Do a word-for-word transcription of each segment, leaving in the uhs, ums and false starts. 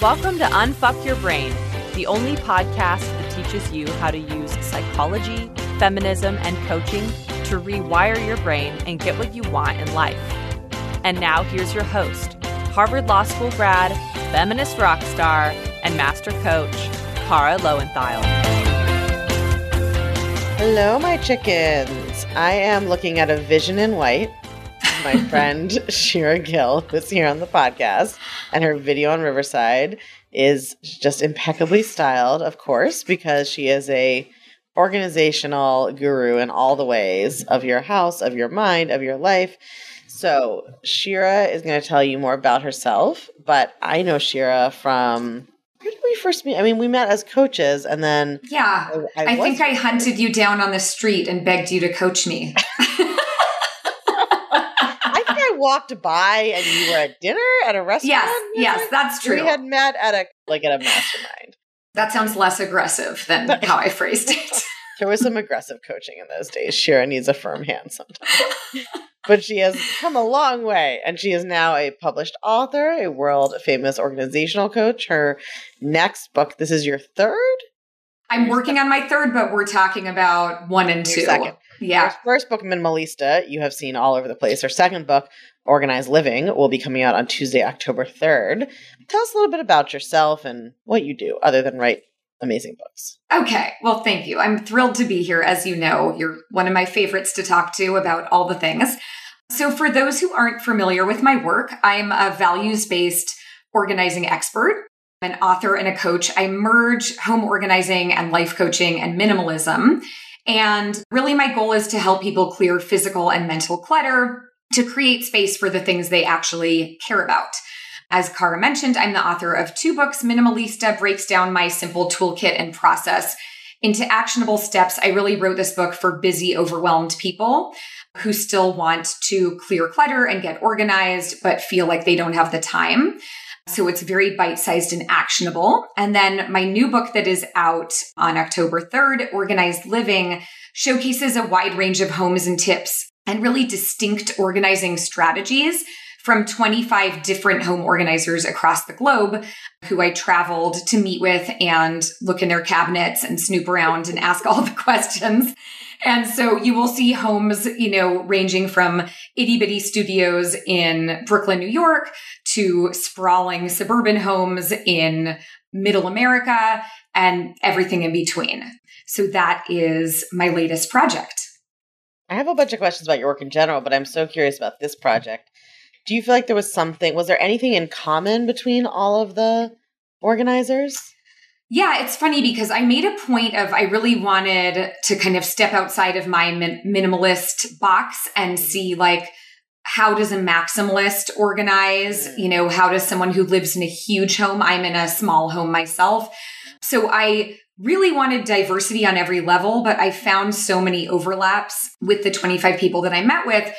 Welcome to Unfuck Your Brain, the only podcast that teaches you how to use psychology, feminism, and coaching to rewire your brain and get what you want in life. And now here's your host, Harvard Law School grad, feminist rock star, and master coach, Kara Lowenthal. Hello, my chickens. I am looking at a vision in white. My friend Shira Gill, who's here on the podcast, and her video on Riverside is just impeccably styled, of course, because she is a organizational guru in all the ways of your house, of your mind, of your life. So Shira is going to tell you more about herself, but I know Shira from... Where did we first meet? I mean, we met as coaches and then... Yeah, I, I, I think I hunted you down on the street and begged you to coach me. Walked by and you were at dinner at a restaurant. Yes, yes, that's true. We had met at a like at a mastermind. That sounds less aggressive than how I phrased it. There was some aggressive coaching in those days. Shira needs a firm hand sometimes. But she has come a long way, and she is now a published author, a world famous organizational coach. Her next book, this is your third? I'm working on my third, but we're talking about one and two. Your second. Yeah. Her first book, Minimalista, you have seen all over the place. Her second book, Organized Living, will be coming out on Tuesday, October third. Tell us a little bit about yourself and what you do other than write amazing books. Okay. Well, thank you. I'm thrilled to be here. As you know, you're one of my favorites to talk to about all the things. So for those who aren't familiar with my work, I'm a values-based organizing expert, an author and a coach. I merge home organizing and life coaching and minimalism. And really my goal is to help people clear physical and mental clutter to create space for the things they actually care about. As Kara mentioned, I'm the author of two books. Minimalista breaks down my simple toolkit and process into actionable steps. I really wrote this book for busy, overwhelmed people who still want to clear clutter and get organized, but feel like they don't have the time. So it's very bite-sized and actionable. And then my new book that is out on October third, Organized Living, showcases a wide range of homes and tips and really distinct organizing strategies from twenty-five different home organizers across the globe who I traveled to meet with and look in their cabinets and snoop around and ask all the questions. And so you will see homes, you know, ranging from itty bitty studios in Brooklyn, New York, to sprawling suburban homes in middle America and everything in between. So that is my latest project. I have a bunch of questions about your work in general, but I'm so curious about this project. Do you feel like there was something, was there anything in common between all of the organizers? Yeah, it's funny because I made a point of, I really wanted to kind of step outside of my min- minimalist box and see like, how does a maximalist organize? You know, how does someone who lives in a huge home, I'm in a small home myself. So I really wanted diversity on every level, but I found so many overlaps with the twenty-five people that I met with.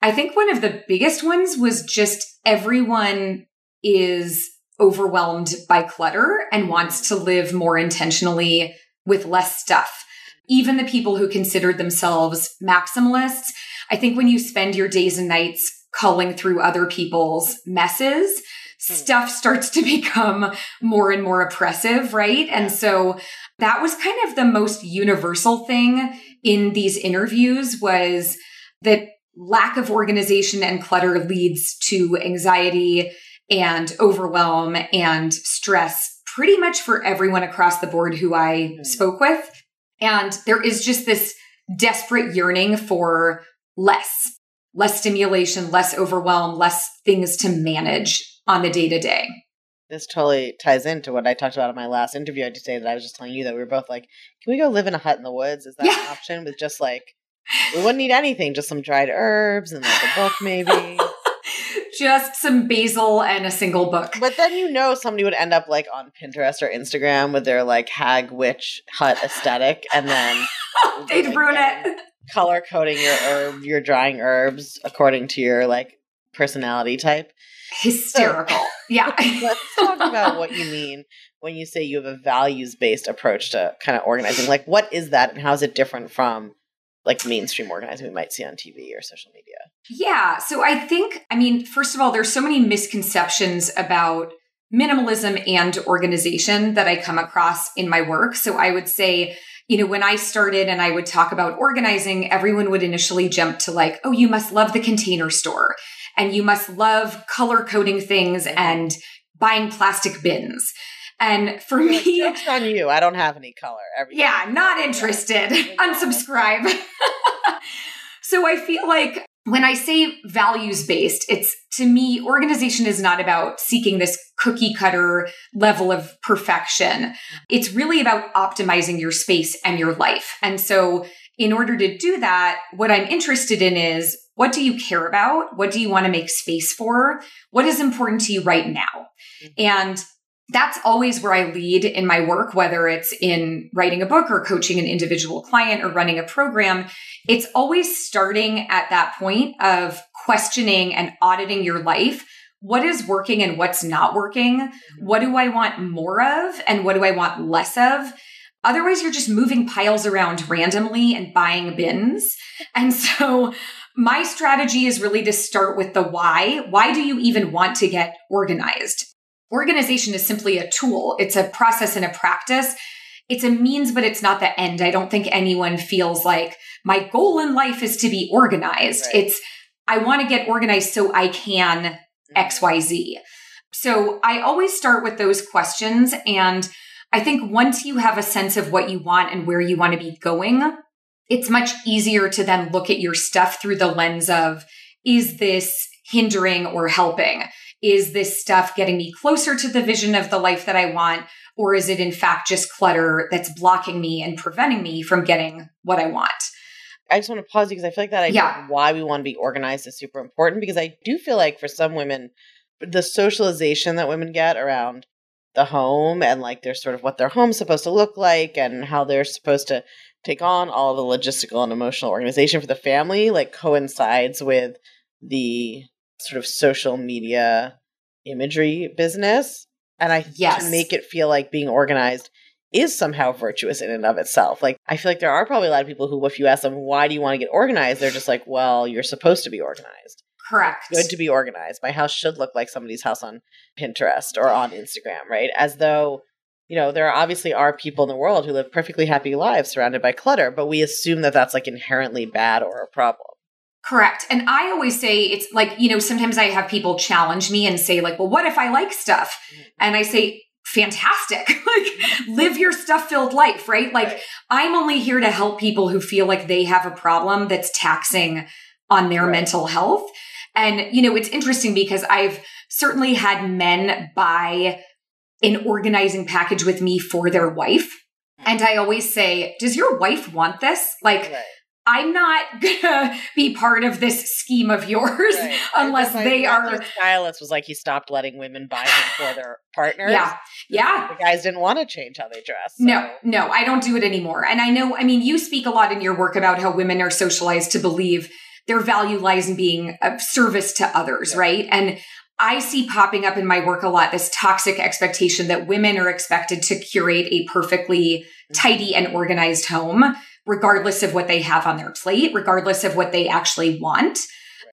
I think one of the biggest ones was just everyone is overwhelmed by clutter and wants to live more intentionally with less stuff. Even the people who considered themselves maximalists, I think when you spend your days and nights culling through other people's messes, stuff starts to become more and more oppressive, right? And so that was kind of the most universal thing in these interviews was that lack of organization and clutter leads to anxiety and overwhelm and stress pretty much for everyone across the board who I spoke with. And there is just this desperate yearning for less, less stimulation, less overwhelm, less things to manage on the day-to-day. This totally ties into what I talked about in my last interview. I did say that I was just telling you that we were both like, can we go live in a hut in the woods? Is that yeah. an option with just like, we wouldn't need anything, just some dried herbs and like a book maybe. Just some basil and a single book. But then you know somebody would end up like on Pinterest or Instagram with their like hag witch hut aesthetic and then they'd like, ruin it. Color coding your herb, your drying herbs according to your like personality type. Hysterical. So, yeah. Let's talk about what you mean when you say you have a values-based approach to kind of organizing. Like what is that and how is it different from like mainstream organizing we might see on T V or social media? Yeah. So I think, I mean, first of all, there's so many misconceptions about minimalism and organization that I come across in my work. So I would say, you know, when I started and I would talk about organizing, everyone would initially jump to like, oh, you must love the Container Store and you must love color coding things and buying plastic bins. And for You're me, like, jokes on you. I don't have any color. Everything. Yeah, not interested. Unsubscribe. So I feel like when I say values-based, it's, to me, organization is not about seeking this cookie cutter level of perfection. It's really about optimizing your space and your life. And so in order to do that, what I'm interested in is, what do you care about? What do you want to make space for? What is important to you right now? And that's always where I lead in my work, whether it's in writing a book or coaching an individual client or running a program. It's always starting at that point of questioning and auditing your life. What is working and what's not working? What do I want more of? And what do I want less of? Otherwise, you're just moving piles around randomly and buying bins. And so my strategy is really to start with the why. Why do you even want to get organized? Organization is simply a tool. It's a process and a practice. It's a means, but it's not the end. I don't think anyone feels like my goal in life is to be organized. Right. It's, I want to get organized so I can X, Y, Z. So I always start with those questions. And I think once you have a sense of what you want and where you want to be going, it's much easier to then look at your stuff through the lens of, is this hindering or helping? Is this stuff getting me closer to the vision of the life that I want? Or is it in fact just clutter that's blocking me and preventing me from getting what I want? I just want to pause you because I feel like that idea yeah. of why we want to be organized is super important, because I do feel like for some women, the socialization that women get around the home and like their sort of what their home's supposed to look like and how they're supposed to take on all the logistical and emotional organization for the family, like coincides with the sort of social media imagery business. And I yes. to make it feel like being organized is somehow virtuous in and of itself. Like, I feel like there are probably a lot of people who, if you ask them, why do you want to get organized? They're just like, well, you're supposed to be organized. Correct. It's good to be organized. My house should look like somebody's house on Pinterest or on Instagram, right? As though, you know, there obviously are people in the world who live perfectly happy lives surrounded by clutter, but we assume that that's like inherently bad or a problem. Correct. And I always say it's like, you know, sometimes I have people challenge me and say like, well, what if I like stuff? And I say, fantastic, like live your stuff-filled life, right? Like right. I'm only here to help people who feel like they have a problem that's taxing on their right. mental health. And, you know, it's interesting because I've certainly had men buy an organizing package with me for their wife. And I always say, does your wife want this? Like, right. I'm not gonna be part of this scheme of yours right. unless like, they are. The stylist was like, he stopped letting women buy him for their partners. Yeah, yeah. The guys didn't want to change how they dress. So. No, no, I don't do it anymore. And I know, I mean, you speak a lot in your work about how women are socialized to believe their value lies in being of service to others, yeah. right? And I see popping up in my work a lot this toxic expectation that women are expected to curate a perfectly tidy and organized home, regardless of what they have on their plate, regardless of what they actually want.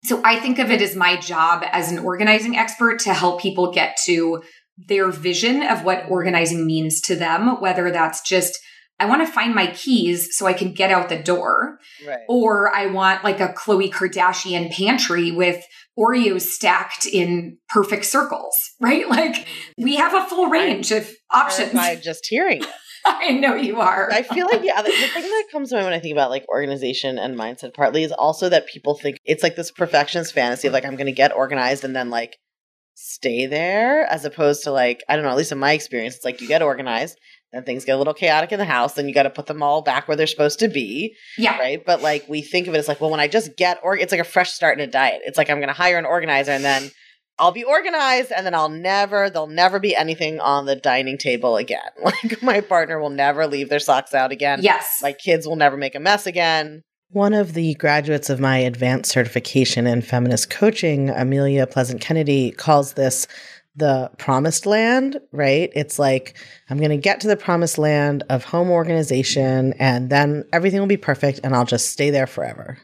So I think of it as my job as an organizing expert to help people get to their vision of what organizing means to them, whether that's just, I want to find my keys so I can get out the door, right. or I want like a Khloe Kardashian pantry with Oreos stacked in perfect circles, right? Like we have a full range I'm of options. By just hearing it. I know you are. I feel like, yeah, the, the thing that comes to mind when I think about like organization and mindset partly is also that people think it's like this perfectionist fantasy of like, I'm going to get organized and then like stay there, as opposed to like, I don't know, at least in my experience, it's like you get organized, then things get a little chaotic in the house, then you got to put them all back where they're supposed to be. Yeah. Right. But like we think of it as like, well, when I just get, or it's like a fresh start in a diet. It's like, I'm going to hire an organizer and then I'll be organized and then I'll never, there'll never be anything on the dining table again. Like my partner will never leave their socks out again. Yes. My kids will never make a mess again. One of the graduates of my advanced certification in feminist coaching, Amelia Pleasant Kennedy, calls this the promised land, right? It's like, I'm going to get to the promised land of home organization and then everything will be perfect and I'll just stay there forever.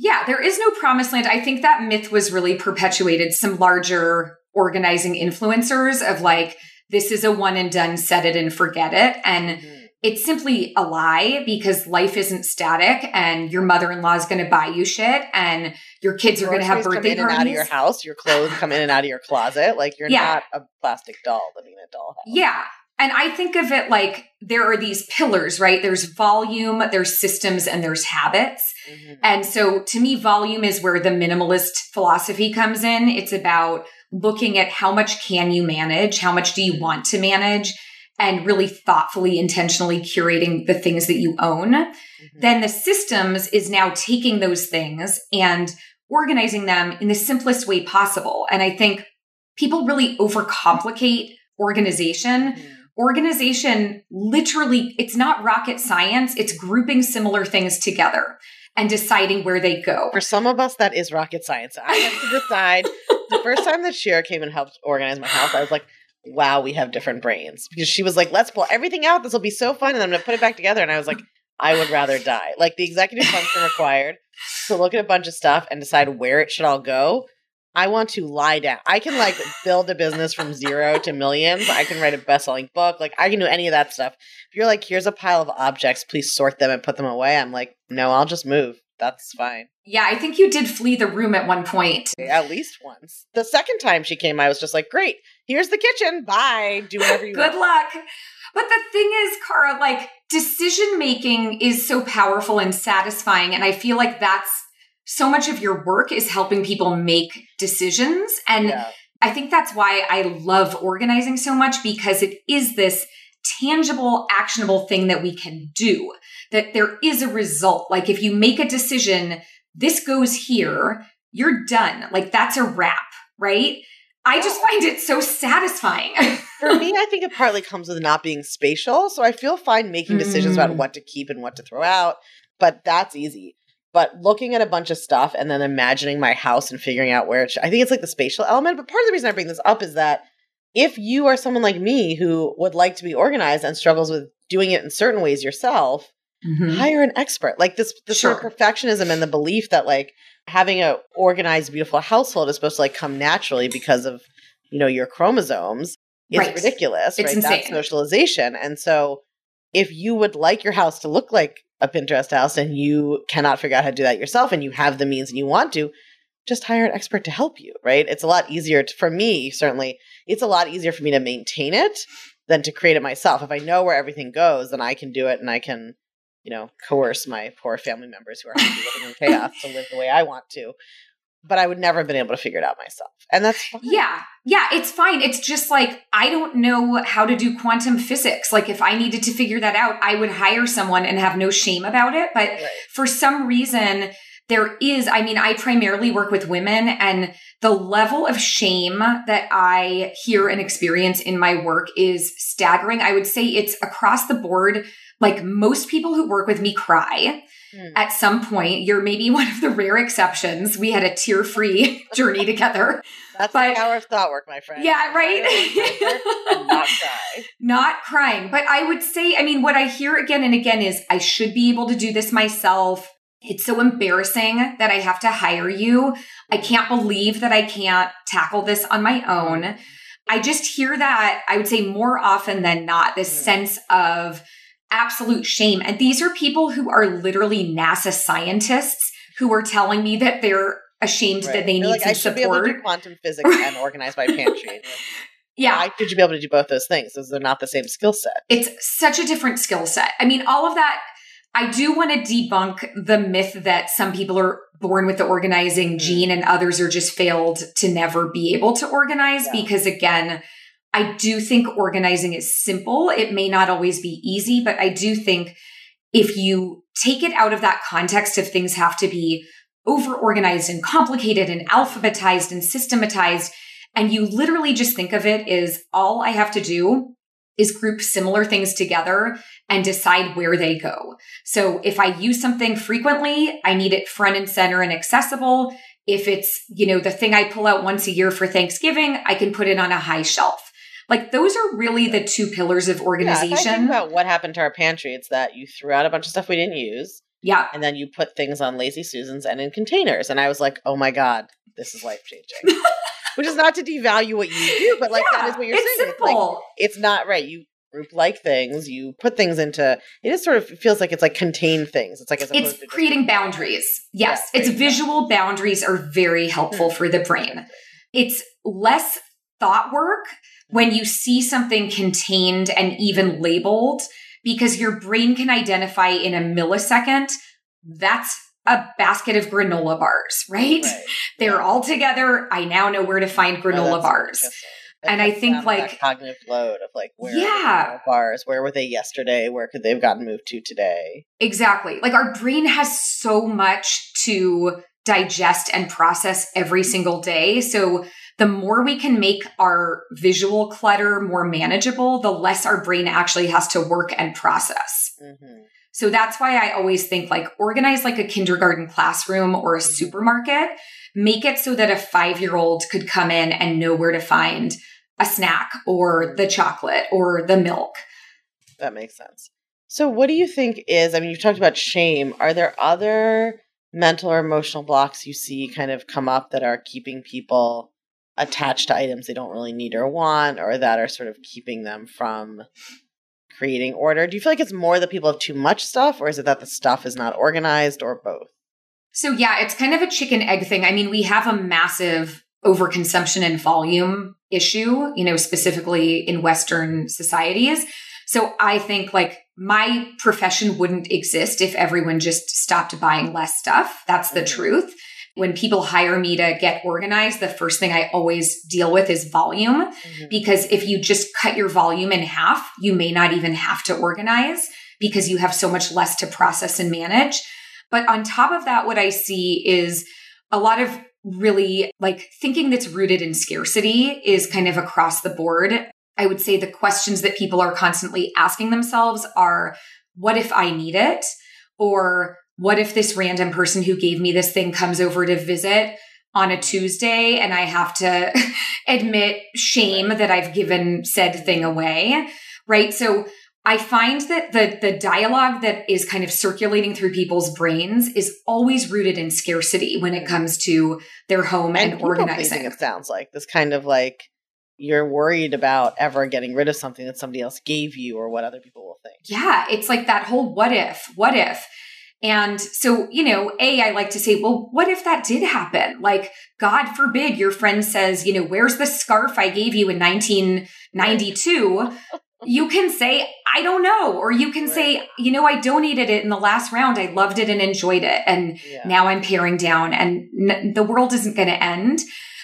Yeah, there is no promised land. I think that myth was really perpetuated. Some larger organizing influencers of like, this is a one and done, set it and forget it. And mm-hmm. it's simply a lie, because life isn't static, and your mother-in-law is going to buy you shit, and your kids your are going to have birthday come in parties. And out of your house, your clothes come in and out of your closet. Like you're yeah. not a plastic doll living in a dollhouse. Yeah. And I think of it like there are these pillars, right? There's volume, there's systems, and there's habits. Mm-hmm. And so to me, volume is where the minimalist philosophy comes in. It's about looking at how much can you manage? How much do you want to manage? And really thoughtfully, intentionally curating the things that you own. Mm-hmm. Then the systems is now taking those things and organizing them in the simplest way possible. And I think people really overcomplicate organization. Mm-hmm. Organization, literally, it's not rocket science. It's grouping similar things together and deciding where they go. For some of us, that is rocket science. I have to decide. The first time that Shira came and helped organize my house, I was like, wow, we have different brains. Because she was like, let's pull everything out. This will be so fun. And I'm going to put it back together. And I was like, I would rather die. Like the executive function required to look at a bunch of stuff and decide where it should all go. I want to lie down. I can like build a business from zero to millions. I can write a best-selling book. Like I can do any of that stuff. If you're like, here's a pile of objects, please sort them and put them away. I'm like, no, I'll just move. That's fine. Yeah, I think you did flee the room at one point. At least once. The second time she came, I was just like, great, here's the kitchen. Bye. Do whatever you want. Good luck. But the thing is, Kara, like decision-making is so powerful and satisfying. And I feel like that's so much of your work is helping people make decisions. And yeah. I think that's why I love organizing so much, because it is this tangible, actionable thing that we can do, that there is a result. Like if you make a decision, this goes here, you're done. Like that's a wrap, right? I just find it so satisfying. For me, I think it partly comes with not being spatial. So I feel fine making decisions mm. about what to keep and what to throw out, but that's easy. But looking at a bunch of stuff and then imagining my house and figuring out where it should, I think it's like the spatial element. But part of the reason I bring this up is that if you are someone like me who would like to be organized and struggles with doing it in certain ways yourself, mm-hmm. hire an expert. Like this, this sure. sort of perfectionism and the belief that like having an organized, beautiful household is supposed to like come naturally because of, you know, your chromosomes is right. ridiculous. It's right? insane. That's socialization. And so if you would like your house to look like a Pinterest house and you cannot figure out how to do that yourself and you have the means and you want to, just hire an expert to help you, right? It's a lot easier to, for me, certainly, it's a lot easier for me to maintain it than to create it myself. If I know where everything goes, then I can do it and I can, you know, coerce my poor family members who are living in chaos to live the way I want to. But I would never have been able to figure it out myself. And that's fine. Yeah. Yeah, it's fine. It's just like, I don't know how to do quantum physics. Like if I needed to figure that out, I would hire someone and have no shame about it. But right. for some reason, there is, I mean, I primarily work with women, and the level of shame that I hear and experience in my work is staggering. I would say it's across the board. Like most people who work with me cry mm. at some point. You're maybe one of the rare exceptions. We had a tear-free journey together. That's but, the power of thought work, my friend. Yeah, right? Not cry. Not crying. But I would say, I mean, what I hear again and again is I should be able to do this myself. It's so embarrassing that I have to hire you. I can't believe that I can't tackle this on my own. I just hear that, I would say more often than not, this mm. sense of absolute shame. And these are people who are literally NASA scientists who are telling me that they're ashamed right. that they they're need like, some I support. I should be able to do quantum physics and organize my pantry. Yeah. Why could you be able to do both those things? Those are not the same skill set. It's such a different skill set. I mean, all of that. I do want to debunk the myth that some people are born with the organizing gene and others are just failed to never be able to organize. Yeah. Because again, I do think organizing is simple. It may not always be easy, but I do think if you take it out of that context of things have to be over-organized and complicated and alphabetized and systematized, and you literally just think of it as all I have to do is group similar things together and decide where they go. So if I use something frequently, I need it front and center and accessible. If it's, you know, the thing I pull out once a year for Thanksgiving, I can put it on a high shelf. Like those are really the two pillars of organization. Yeah, if I think about what happened to our pantry, it's that you threw out a bunch of stuff we didn't use. Yeah. And then you put things on Lazy Susans and in containers. And I was like, oh my God, this is life changing. Which is not to devalue what you do, but like yeah, that is what you're it's saying. Simple. It's like it's not right. You group like things, you put things into it is sort of it feels like it's like contained things. It's like as it's creating just, boundaries. Yes. Yeah, it's visual boundaries are very helpful mm-hmm. for the brain. It's less thought work when you see something contained and even labeled, because your brain can identify in a millisecond that's a basket of granola bars, right? right. They're yeah. all together. I now know where to find granola oh, bars. And I think like that cognitive load of like, where yeah. are the bars? Where were they yesterday? Where could they have gotten moved to today? Exactly. Like our brain has so much to digest and process every single day. So the more we can make our visual clutter more manageable, the less our brain actually has to work and process. Mm-hmm. So that's why I always think like organize like a kindergarten classroom or a supermarket, make it so that a five-year-old could come in and know where to find a snack or the chocolate or the milk. That makes sense. So what do you think is, I mean, you've talked about shame. Are there other mental or emotional blocks you see kind of come up that are keeping people attached to items they don't really need or want, or that are sort of keeping them from creating order? Do you feel like it's more that people have too much stuff, or is it that the stuff is not organized, or both? So yeah, it's kind of a chicken egg thing. I mean, we have a massive overconsumption and volume issue, you know, specifically in Western societies. So I think like my profession wouldn't exist if everyone just stopped buying less stuff. That's the truth. When people hire me to get organized, the first thing I always deal with is volume, mm-hmm. because if you just cut your volume in half, you may not even have to organize because you have so much less to process and manage. But on top of that, what I see is a lot of really like thinking that's rooted in scarcity is kind of across the board. I would say the questions that people are constantly asking themselves are, what if I need it? Or what if this random person who gave me this thing comes over to visit on a Tuesday and I have to admit shame that I've given said thing away, right? So I find that the, the dialogue that is kind of circulating through people's brains is always rooted in scarcity when it comes to their home and, and organizing. It sounds like this kind of like you're worried about ever getting rid of something that somebody else gave you or what other people will think. Yeah. It's like that whole what if, what if. And so, you know, A, I like to say, well, what if that did happen? Like, God forbid your friend says, you know, where's the scarf I gave you in nineteen ninety-two? You can say, I don't know. Or you can right. say, you know, I donated it in the last round. I loved it and enjoyed it. And yeah. now I'm paring down and n- the world isn't going to end.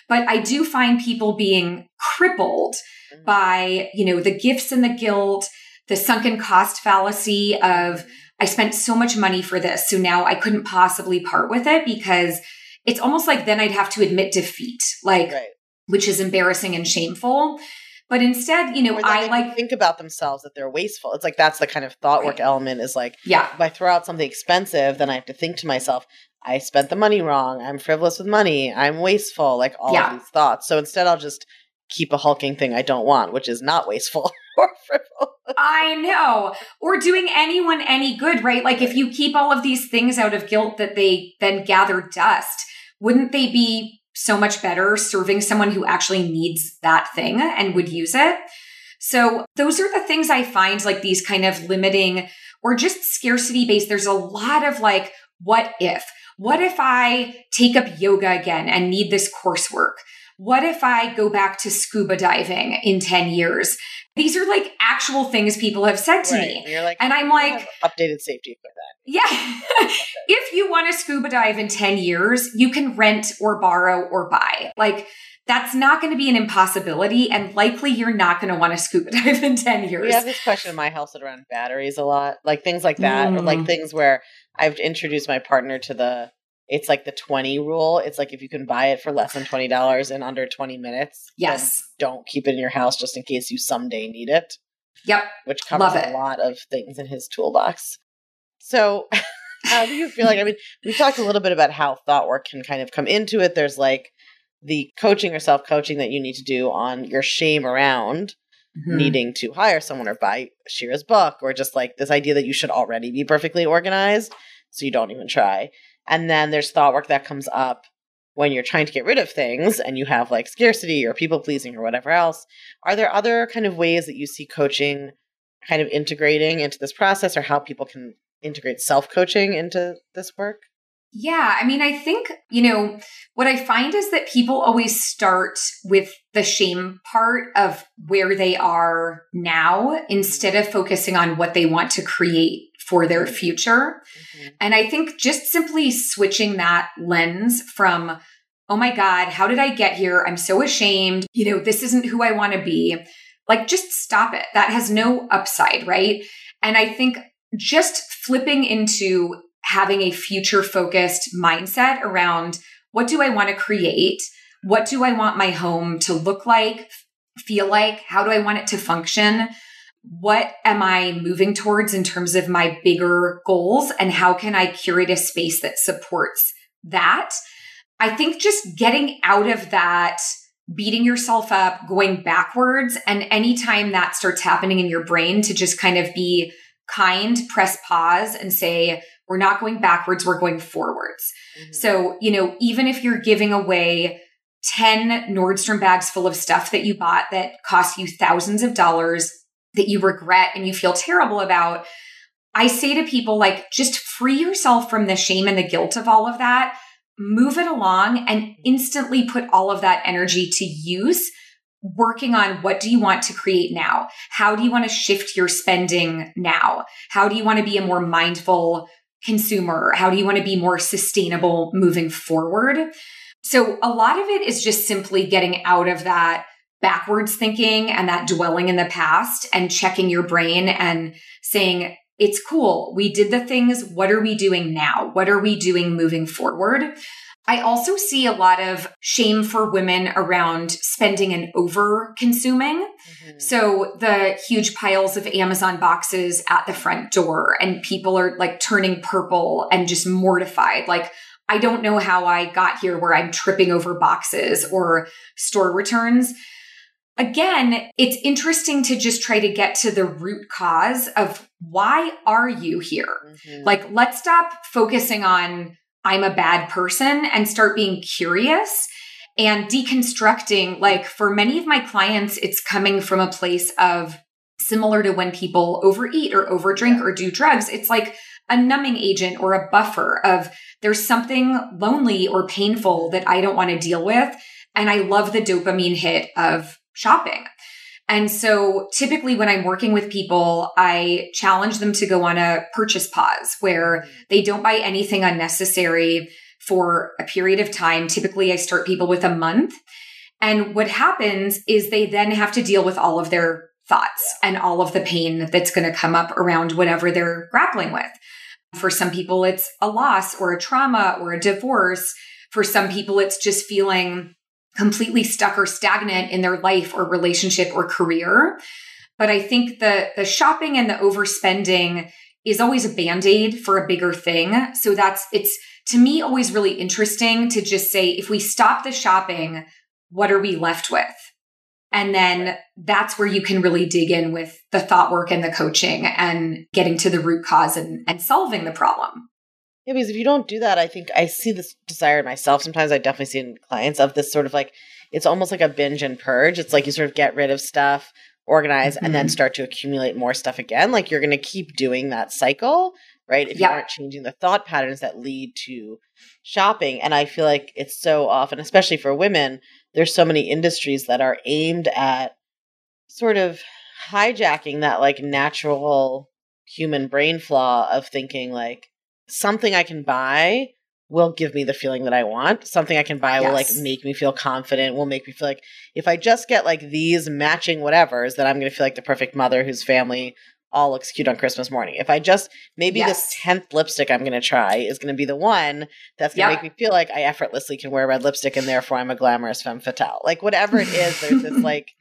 But I do find people being crippled mm-hmm. by, you know, the gifts and the guilt, the sunken cost fallacy of, I spent so much money for this, so now I couldn't possibly part with it, because it's almost like then I'd have to admit defeat, like, right. which is embarrassing and shameful. But instead, you know, I like think about themselves that they're wasteful. It's like, that's the kind of thought right. work element is like, yeah. if I throw out something expensive, then I have to think to myself, I spent the money wrong. I'm frivolous with money. I'm wasteful, like all yeah. of these thoughts. So instead I'll just keep a hulking thing I don't want, which is not wasteful. Or frivolous. I know. Or doing anyone any good, right? Like if you keep all of these things out of guilt that they then gather dust, wouldn't they be so much better serving someone who actually needs that thing and would use it? So those are the things I find like these kind of limiting or just scarcity based. There's a lot of like, what if? What if I take up yoga again and need this coursework? What if I go back to scuba diving in ten years? These are like actual things people have said to right. me. And, you're like, and I'm like, updated safety for that. Yeah. If you want to scuba dive in ten years, you can rent or borrow or buy. Like that's not going to be an impossibility. And likely you're not going to want to scuba dive in ten years. We have this question in my household around batteries a lot, like things like that, mm. or like things where I've introduced my partner to the, it's like the twenty rule. It's like if you can buy it for less than twenty dollars in under twenty minutes, yes, don't keep it in your house just in case you someday need it. Yep. Which covers a lot of things in his toolbox. So how do you feel like, I mean, we've talked a little bit about how thought work can kind of come into it. There's like the coaching or self-coaching that you need to do on your shame around mm-hmm. needing to hire someone or buy Shira's book, or just like this idea that you should already be perfectly organized so you don't even try. And then there's thought work that comes up when you're trying to get rid of things and you have like scarcity or people pleasing or whatever else, are there other kind of ways that you see coaching kind of integrating into this process, or how people can integrate self-coaching into this work? Yeah. I mean, I think, you know, what I find is that people always start with the shame part of where they are now instead of focusing on what they want to create for their future. Mm-hmm. And I think just simply switching that lens from, oh my God, how did I get here? I'm so ashamed. You know, this isn't who I want to be. Like, just stop it. That has no upside, right? And I think just flipping into having a future focused mindset around, what do I want to create? What do I want my home to look like, feel like? How do I want it to function? What am I moving towards in terms of my bigger goals? And how can I curate a space that supports that? I think just getting out of that, beating yourself up, going backwards, and anytime that starts happening in your brain, to just kind of be kind, press pause and say, we're not going backwards, we're going forwards. Mm-hmm. So, you know, even if you're giving away ten Nordstrom bags full of stuff that you bought that cost you thousands of dollars that you regret and you feel terrible about, I say to people, like, just free yourself from the shame and the guilt of all of that, move it along, and instantly put all of that energy to use, working on what do you want to create now? How do you want to shift your spending now? How do you want to be a more mindful consumer? How do you want to be more sustainable moving forward? So a lot of it is just simply getting out of that backwards thinking and that dwelling in the past and checking your brain and saying, it's cool. We did the things. What are we doing now? What are we doing moving forward? I also see a lot of shame for women around spending and over consuming. Mm-hmm. So the huge piles of Amazon boxes at the front door, and people are like turning purple and just mortified. Like, I don't know how I got here where I'm tripping over boxes or store returns. Again, it's interesting to just try to get to the root cause of, why are you here? Mm-hmm. Like, let's stop focusing on I'm a bad person and start being curious and deconstructing. Like, for many of my clients, it's coming from a place of, similar to when people overeat or overdrink or do drugs, it's like a numbing agent or a buffer of, there's something lonely or painful that I don't want to deal with. And I love the dopamine hit of shopping. And so typically when I'm working with people, I challenge them to go on a purchase pause where they don't buy anything unnecessary for a period of time. Typically I start people with a month. And what happens is they then have to deal with all of their thoughts and all of the pain that's going to come up around whatever they're grappling with. For some people, it's a loss or a trauma or a divorce. For some people, it's just feeling completely stuck or stagnant in their life or relationship or career. But I think the, the shopping and the overspending is always a Band-Aid for a bigger thing. So that's, it's to me always really interesting to just say, if we stop the shopping, what are we left with? And then that's where you can really dig in with the thought work and the coaching and getting to the root cause and, and solving the problem. Yeah, because if you don't do that, I think I see this desire in myself. Sometimes I definitely see it in clients, of this sort of like, it's almost like a binge and purge. It's like you sort of get rid of stuff, organize, mm-hmm. and then start to accumulate more stuff again. Like, you're going to keep doing that cycle, right? If yeah. you aren't changing the thought patterns that lead to shopping. And I feel like it's so often, especially for women, there's so many industries that are aimed at sort of hijacking that like natural human brain flaw of thinking like, something I can buy will give me the feeling that I want. Something I can buy yes. will like make me feel confident, will make me feel like if I just get like these matching whatevers, then I'm going to feel like the perfect mother whose family all looks cute on Christmas morning. If I just, maybe yes. this tenth lipstick I'm going to try is going to be the one that's going to yeah. make me feel like I effortlessly can wear red lipstick and therefore I'm a glamorous femme fatale. Like, whatever it is, there's this like,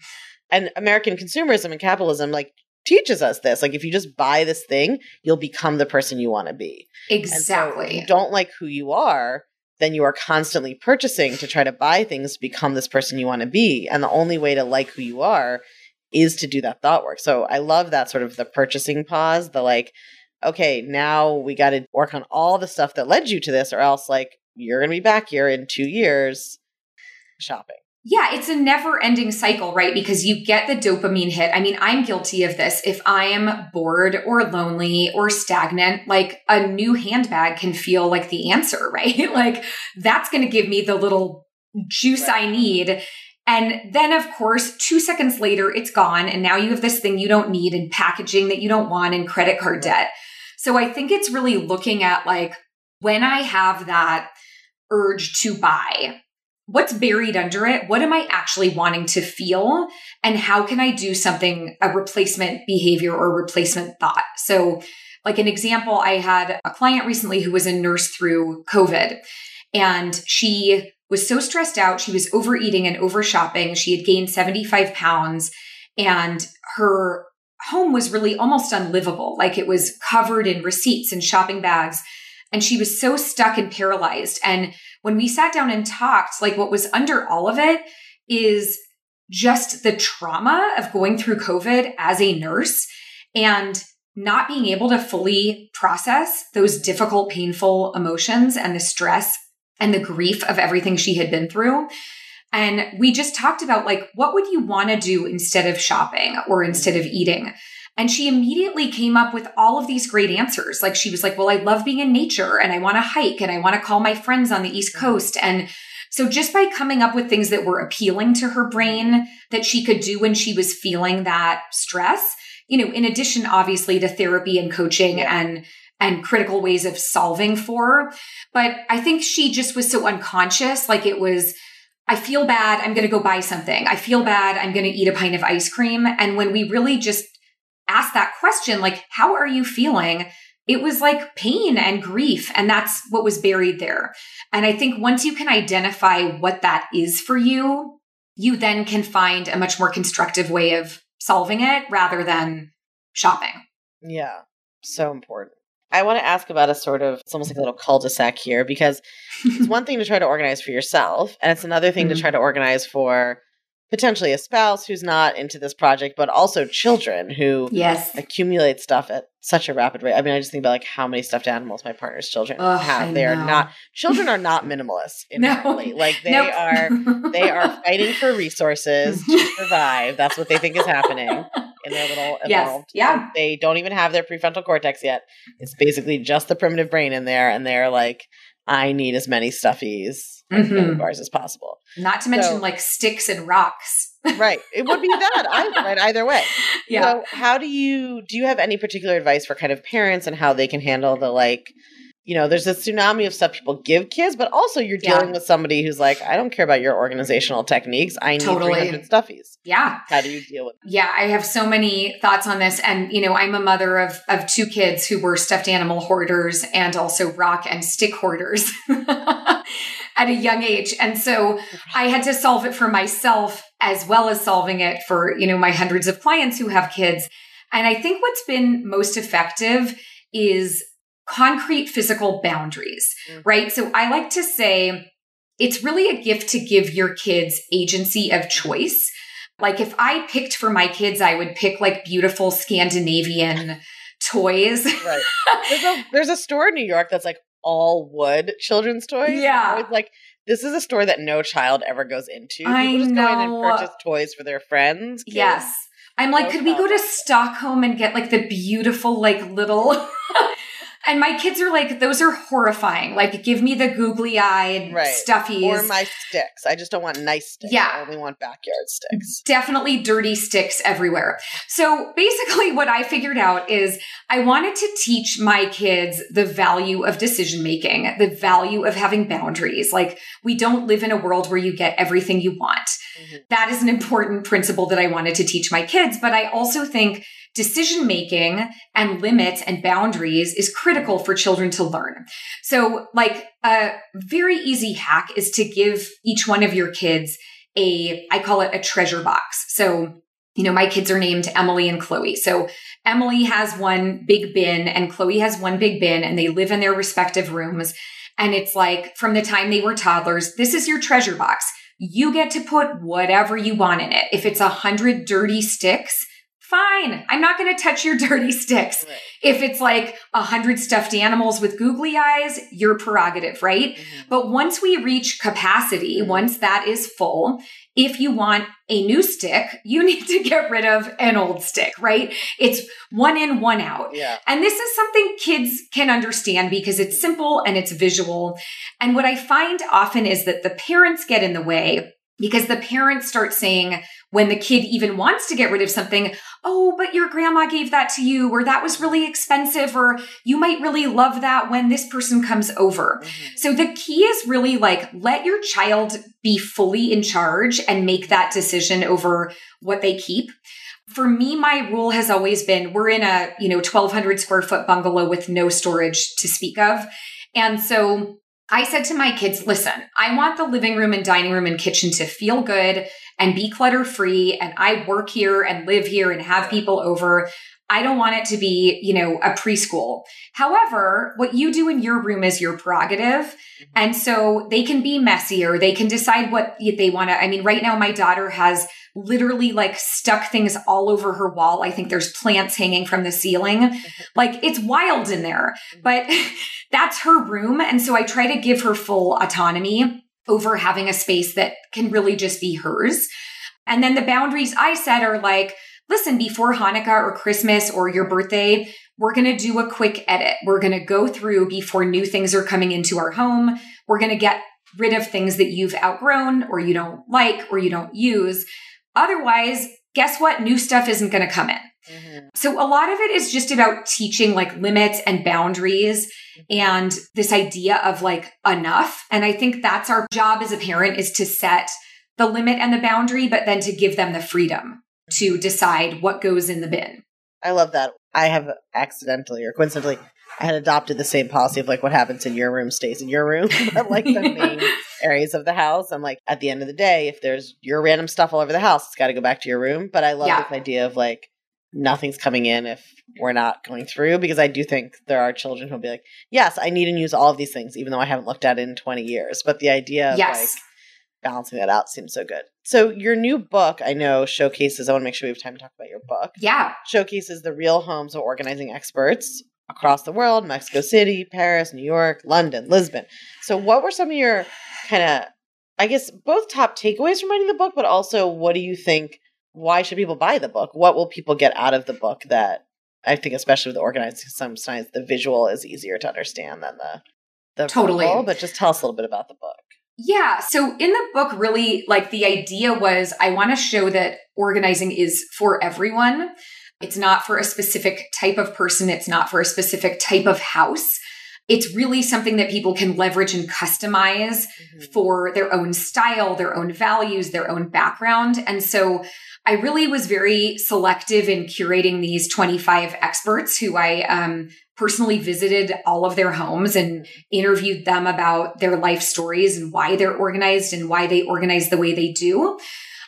and American consumerism and capitalism, like, teaches us this. Like, if you just buy this thing, you'll become the person you want to be. Exactly. And so if you don't like who you are, then you are constantly purchasing to try to buy things to become this person you want to be. And the only way to like who you are is to do that thought work. So I love that sort of the purchasing pause, the like, okay, now we got to work on all the stuff that led you to this, or else like you're going to be back here in two years shopping. Yeah, it's a never-ending cycle, right? Because you get the dopamine hit. I mean, I'm guilty of this. If I am bored or lonely or stagnant, like a new handbag can feel like the answer, right? Like that's going to give me the little juice right. I need. And then, of course, two seconds later, it's gone. And now you have this thing you don't need and packaging that you don't want and credit card debt. So I think it's really looking at like when I have that urge to buy, what's buried under it? What am I actually wanting to feel? And how can I do something, a replacement behavior or replacement thought? So like an example, I had a client recently who was a nurse through COVID, and she was so stressed out. She was overeating and over shopping. She had gained seventy-five pounds, and her home was really almost unlivable. Like it was covered in receipts and shopping bags. And she was so stuck and paralyzed. And when we sat down and talked, like what was under all of it is just the trauma of going through COVID as a nurse and not being able to fully process those difficult, painful emotions and the stress and the grief of everything she had been through. And we just talked about like, what would you want to do instead of shopping or instead of eating? And she immediately came up with all of these great answers. Like she was like, well, I love being in nature and I want to hike and I want to call my friends on the East Coast. And so just by coming up with things that were appealing to her brain that she could do when she was feeling that stress, you know, in addition, obviously, to therapy and coaching and, and critical ways of solving for. But I think she just was so unconscious. Like it was, I feel bad, I'm going to go buy something. I feel bad, I'm going to eat a pint of ice cream. And when we really just ask that question, like, how are you feeling? It was like pain and grief. And that's what was buried there. And I think once you can identify what that is for you, you then can find a much more constructive way of solving it rather than shopping. Yeah. So important. I want to ask about a sort of, it's almost like a little cul-de-sac here, because it's one thing to try to organize for yourself. And it's another thing mm-hmm. to try to organize for potentially a spouse who's not into this project, but also children who yes. accumulate stuff at such a rapid rate. I mean, I just think about like how many stuffed animals my partner's children oh, have. I they know. are not children are not minimalist inherently. No. Like they nope. are they are fighting for resources to survive. That's what they think is happening in their little yes. evolved. Yeah. They don't even have their prefrontal cortex yet. It's basically just the primitive brain in there, and they're like, I need as many stuffies. Mm-hmm. bars as possible. Not to mention so, like sticks and rocks. Right. It would be that either, right? Either way. Yeah. So how do you, do you have any particular advice for kind of parents and how they can handle the like, you know, there's a tsunami of stuff people give kids, but also you're dealing yeah. with somebody who's like, I don't care about your organizational techniques. I need totally. three hundred stuffies. Yeah. How do you deal with that? Yeah. I have so many thoughts on this. And, you know, I'm a mother of of two kids who were stuffed animal hoarders and also rock and stick hoarders at a young age. And so I had to solve it for myself as well as solving it for, you know, my hundreds of clients who have kids. And I think what's been most effective is concrete physical boundaries, right? So I like to say it's really a gift to give your kids agency of choice. Like if I picked for my kids, I would pick like beautiful Scandinavian toys. Right. There's a, there's a store in New York that's like all wood children's toys. Yeah. It's like, this is a store that no child ever goes into. I People just know. go in and purchase toys for their friends. Kids. Yes. I'm like, no could problem. we go to Stockholm and get like the beautiful, like little... And my kids are like, those are horrifying. Like, give me the googly-eyed right. stuffies. Or my sticks. I just don't want nice sticks. Yeah. I only want backyard sticks. Definitely dirty sticks everywhere. So basically what I figured out is I wanted to teach my kids the value of decision-making, the value of having boundaries. Like, we don't live in a world where you get everything you want. Mm-hmm. That is an important principle that I wanted to teach my kids. But I also think decision-making and limits and boundaries is critical for children to learn. So like a very easy hack is to give each one of your kids a, I call it a treasure box. So, you know, my kids are named Emily and Chloe. So Emily has one big bin and Chloe has one big bin, and they live in their respective rooms. And it's like from the time they were toddlers, this is your treasure box. You get to put whatever you want in it. If it's a hundred dirty sticks, fine. I'm not going to touch your dirty sticks. Right. If it's like a hundred stuffed animals with googly eyes, your prerogative, right? Mm-hmm. But once we reach capacity, mm-hmm. once that is full, if you want a new stick, you need to get rid of an old stick, right? It's one in, one out. Yeah. And this is something kids can understand because it's simple and it's visual. And what I find often is that the parents get in the way because the parents start saying, when the kid even wants to get rid of something, oh, but your grandma gave that to you, or that was really expensive, or you might really love that when this person comes over. Mm-hmm. So the key is really like, let your child be fully in charge and make that decision over what they keep. For me, my rule has always been, we're in a, you know, twelve hundred square foot bungalow with no storage to speak of. And so I said to my kids, listen, I want the living room and dining room and kitchen to feel good and be clutter free. And I work here and live here and have people over. I don't want it to be, you know, a preschool. However, what you do in your room is your prerogative. And so they can be messier. They can decide what they want to. I mean, right now, my daughter has literally like stuck things all over her wall. I think there's plants hanging from the ceiling. Like it's wild in there, but that's her room. And so I try to give her full autonomy over having a space that can really just be hers. And then the boundaries I set are like, listen, before Hanukkah or Christmas or your birthday, we're going to do a quick edit. We're going to go through before new things are coming into our home. We're going to get rid of things that you've outgrown or you don't like or you don't use. Otherwise, guess what? New stuff isn't going to come in. Mm-hmm. So a lot of it is just about teaching like limits and boundaries and this idea of like enough. And I think that's our job as a parent, is to set the limit and the boundary, but then to give them the freedom to decide what goes in the bin. I love that. I have accidentally or coincidentally, I had adopted the same policy of like, what happens in your room stays in your room. But like the main areas of the house, I'm like, at the end of the day, if there's your random stuff all over the house, it's got to go back to your room. But I love yeah. this idea of like, nothing's coming in if we're not going through, because I do think there are children who'll be like, yes, I need and use all of these things, even though I haven't looked at it in twenty years. But the idea of yes. like balancing that out seems so good. So your new book, I know, showcases, I want to make sure we have time to talk about your book. Yeah. Showcases the real homes of organizing experts across the world, Mexico City, Paris, New York, London, Lisbon. So what were some of your kind of, I guess, both top takeaways from reading the book, but also what do you think, why should people buy the book? What will people get out of the book that I think, especially with organizing, sometimes the visual is easier to understand than the, the totally. Visual, but just tell us a little bit about the book. Yeah. So in the book, really, like the idea was, I want to show that organizing is for everyone. It's not for a specific type of person. It's not for a specific type of house. It's really something that people can leverage and customize mm-hmm. for their own style, their own values, their own background. And so I really was very selective in curating these twenty-five experts who I um, personally visited all of their homes and interviewed them about their life stories and why they're organized and why they organize the way they do.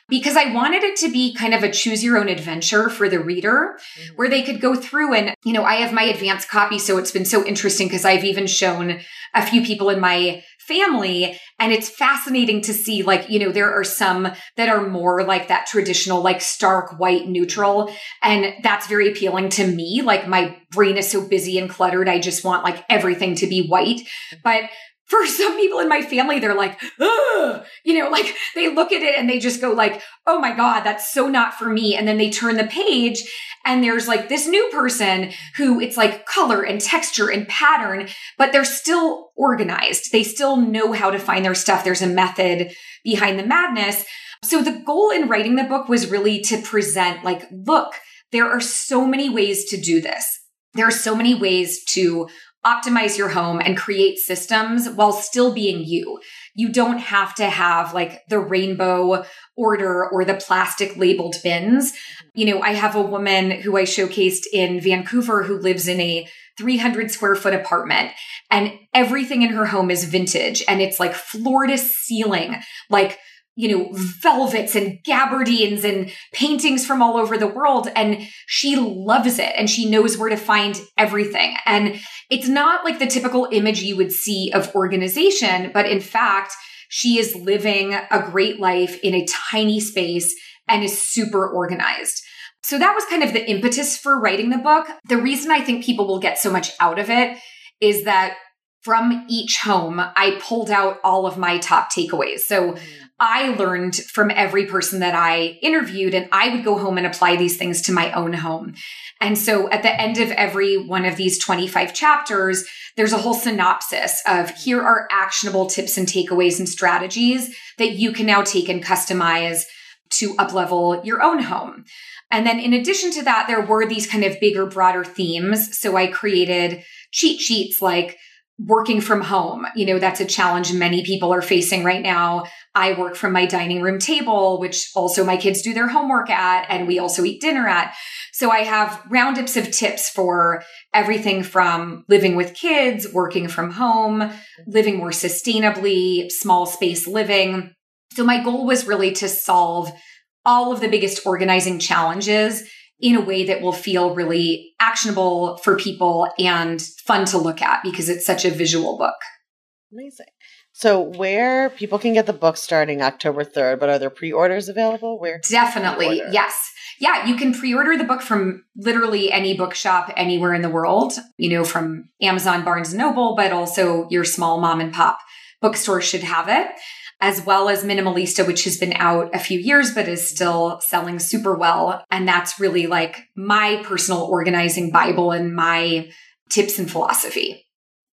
Because I wanted it to be kind of a choose your own adventure for the reader mm-hmm. where they could go through and, you know, I have my advanced copy. So it's been so interesting because I've even shown a few people in my family, and it's fascinating to see, like, you know, there are some that are more like that traditional, like stark white neutral. And that's very appealing to me. Like my brain is so busy and cluttered. I just want like everything to be white. But for some people in my family, they're like, ugh, you know, like they look at it and they just go like, oh my God, that's so not for me. And then they turn the page and there's like this new person who it's like color and texture and pattern, but they're still organized. They still know how to find their stuff. There's a method behind the madness. So the goal in writing the book was really to present like, look, there are so many ways to do this. There are so many ways to optimize your home and create systems while still being you. You don't have to have like the rainbow order or the plastic labeled bins. You know, I have a woman who I showcased in Vancouver who lives in a three hundred square foot apartment, and everything in her home is vintage. And it's like floor to ceiling, like, you know, velvets and gabardines and paintings from all over the world. And she loves it and she knows where to find everything. And it's not like the typical image you would see of organization, but in fact, she is living a great life in a tiny space and is super organized. So that was kind of the impetus for writing the book. The reason I think people will get so much out of it is that from each home, I pulled out all of my top takeaways. So I learned from every person that I interviewed, and I would go home and apply these things to my own home. And so at the end of every one of these twenty-five chapters, there's a whole synopsis of here are actionable tips and takeaways and strategies that you can now take and customize to uplevel your own home. And then in addition to that, there were these kind of bigger, broader themes. So I created cheat sheets like working from home. You know, that's a challenge many people are facing right now. I work from my dining room table, which also my kids do their homework at, and we also eat dinner at. So I have roundups of tips for everything from living with kids, working from home, living more sustainably, small space living. So my goal was really to solve all of the biggest organizing challenges in a way that will feel really actionable for people and fun to look at because it's such a visual book. Amazing. So where people can get the book starting October third, but are there pre-orders available? Where? Definitely. Yes. Yeah. You can pre-order the book from literally any bookshop anywhere in the world, you know, from Amazon, Barnes and Noble, but also your small mom and pop bookstore should have it, as well as Minimalista, which has been out a few years, but is still selling super well. And that's really like my personal organizing Bible and my tips and philosophy.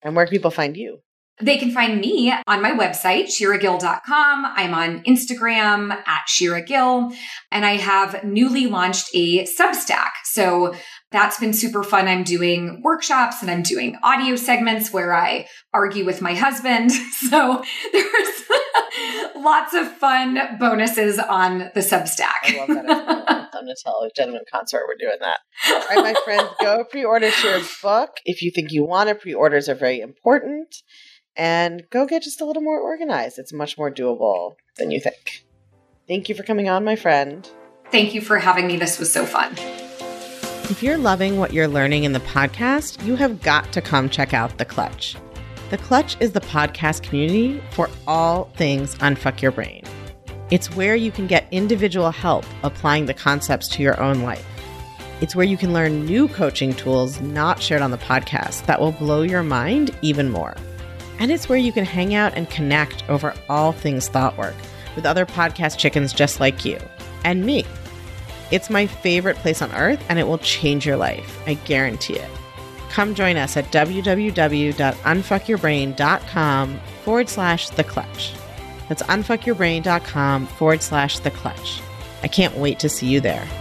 And where can people find you? They can find me on my website, shira gill dot com. I'm on Instagram at Shira Gill, and I have newly launched a Substack. So that's been super fun. I'm doing workshops and I'm doing audio segments where I argue with my husband. So there's lots of fun bonuses on the Substack. I love that. I'm going to tell a gentleman concert we're doing that. All right, my friends, go pre-order your book. If you think you want it, pre-orders are very important. And go get just a little more organized. It's much more doable than you think. Thank you for coming on, my friend. Thank you for having me. This was so fun. If you're loving what you're learning in the podcast, you have got to come check out The Clutch. The Clutch is the podcast community for all things Unfuck Your Brain. It's where you can get individual help applying the concepts to your own life. It's where you can learn new coaching tools not shared on the podcast that will blow your mind even more. And it's where you can hang out and connect over all things thought work with other podcast chickens just like you and me. It's my favorite place on earth, and it will change your life. I guarantee it. Come join us at www.unfuckyourbrain.com forward slash the clutch. That's unfuckyourbrain.com forward slash the clutch. I can't wait to see you there.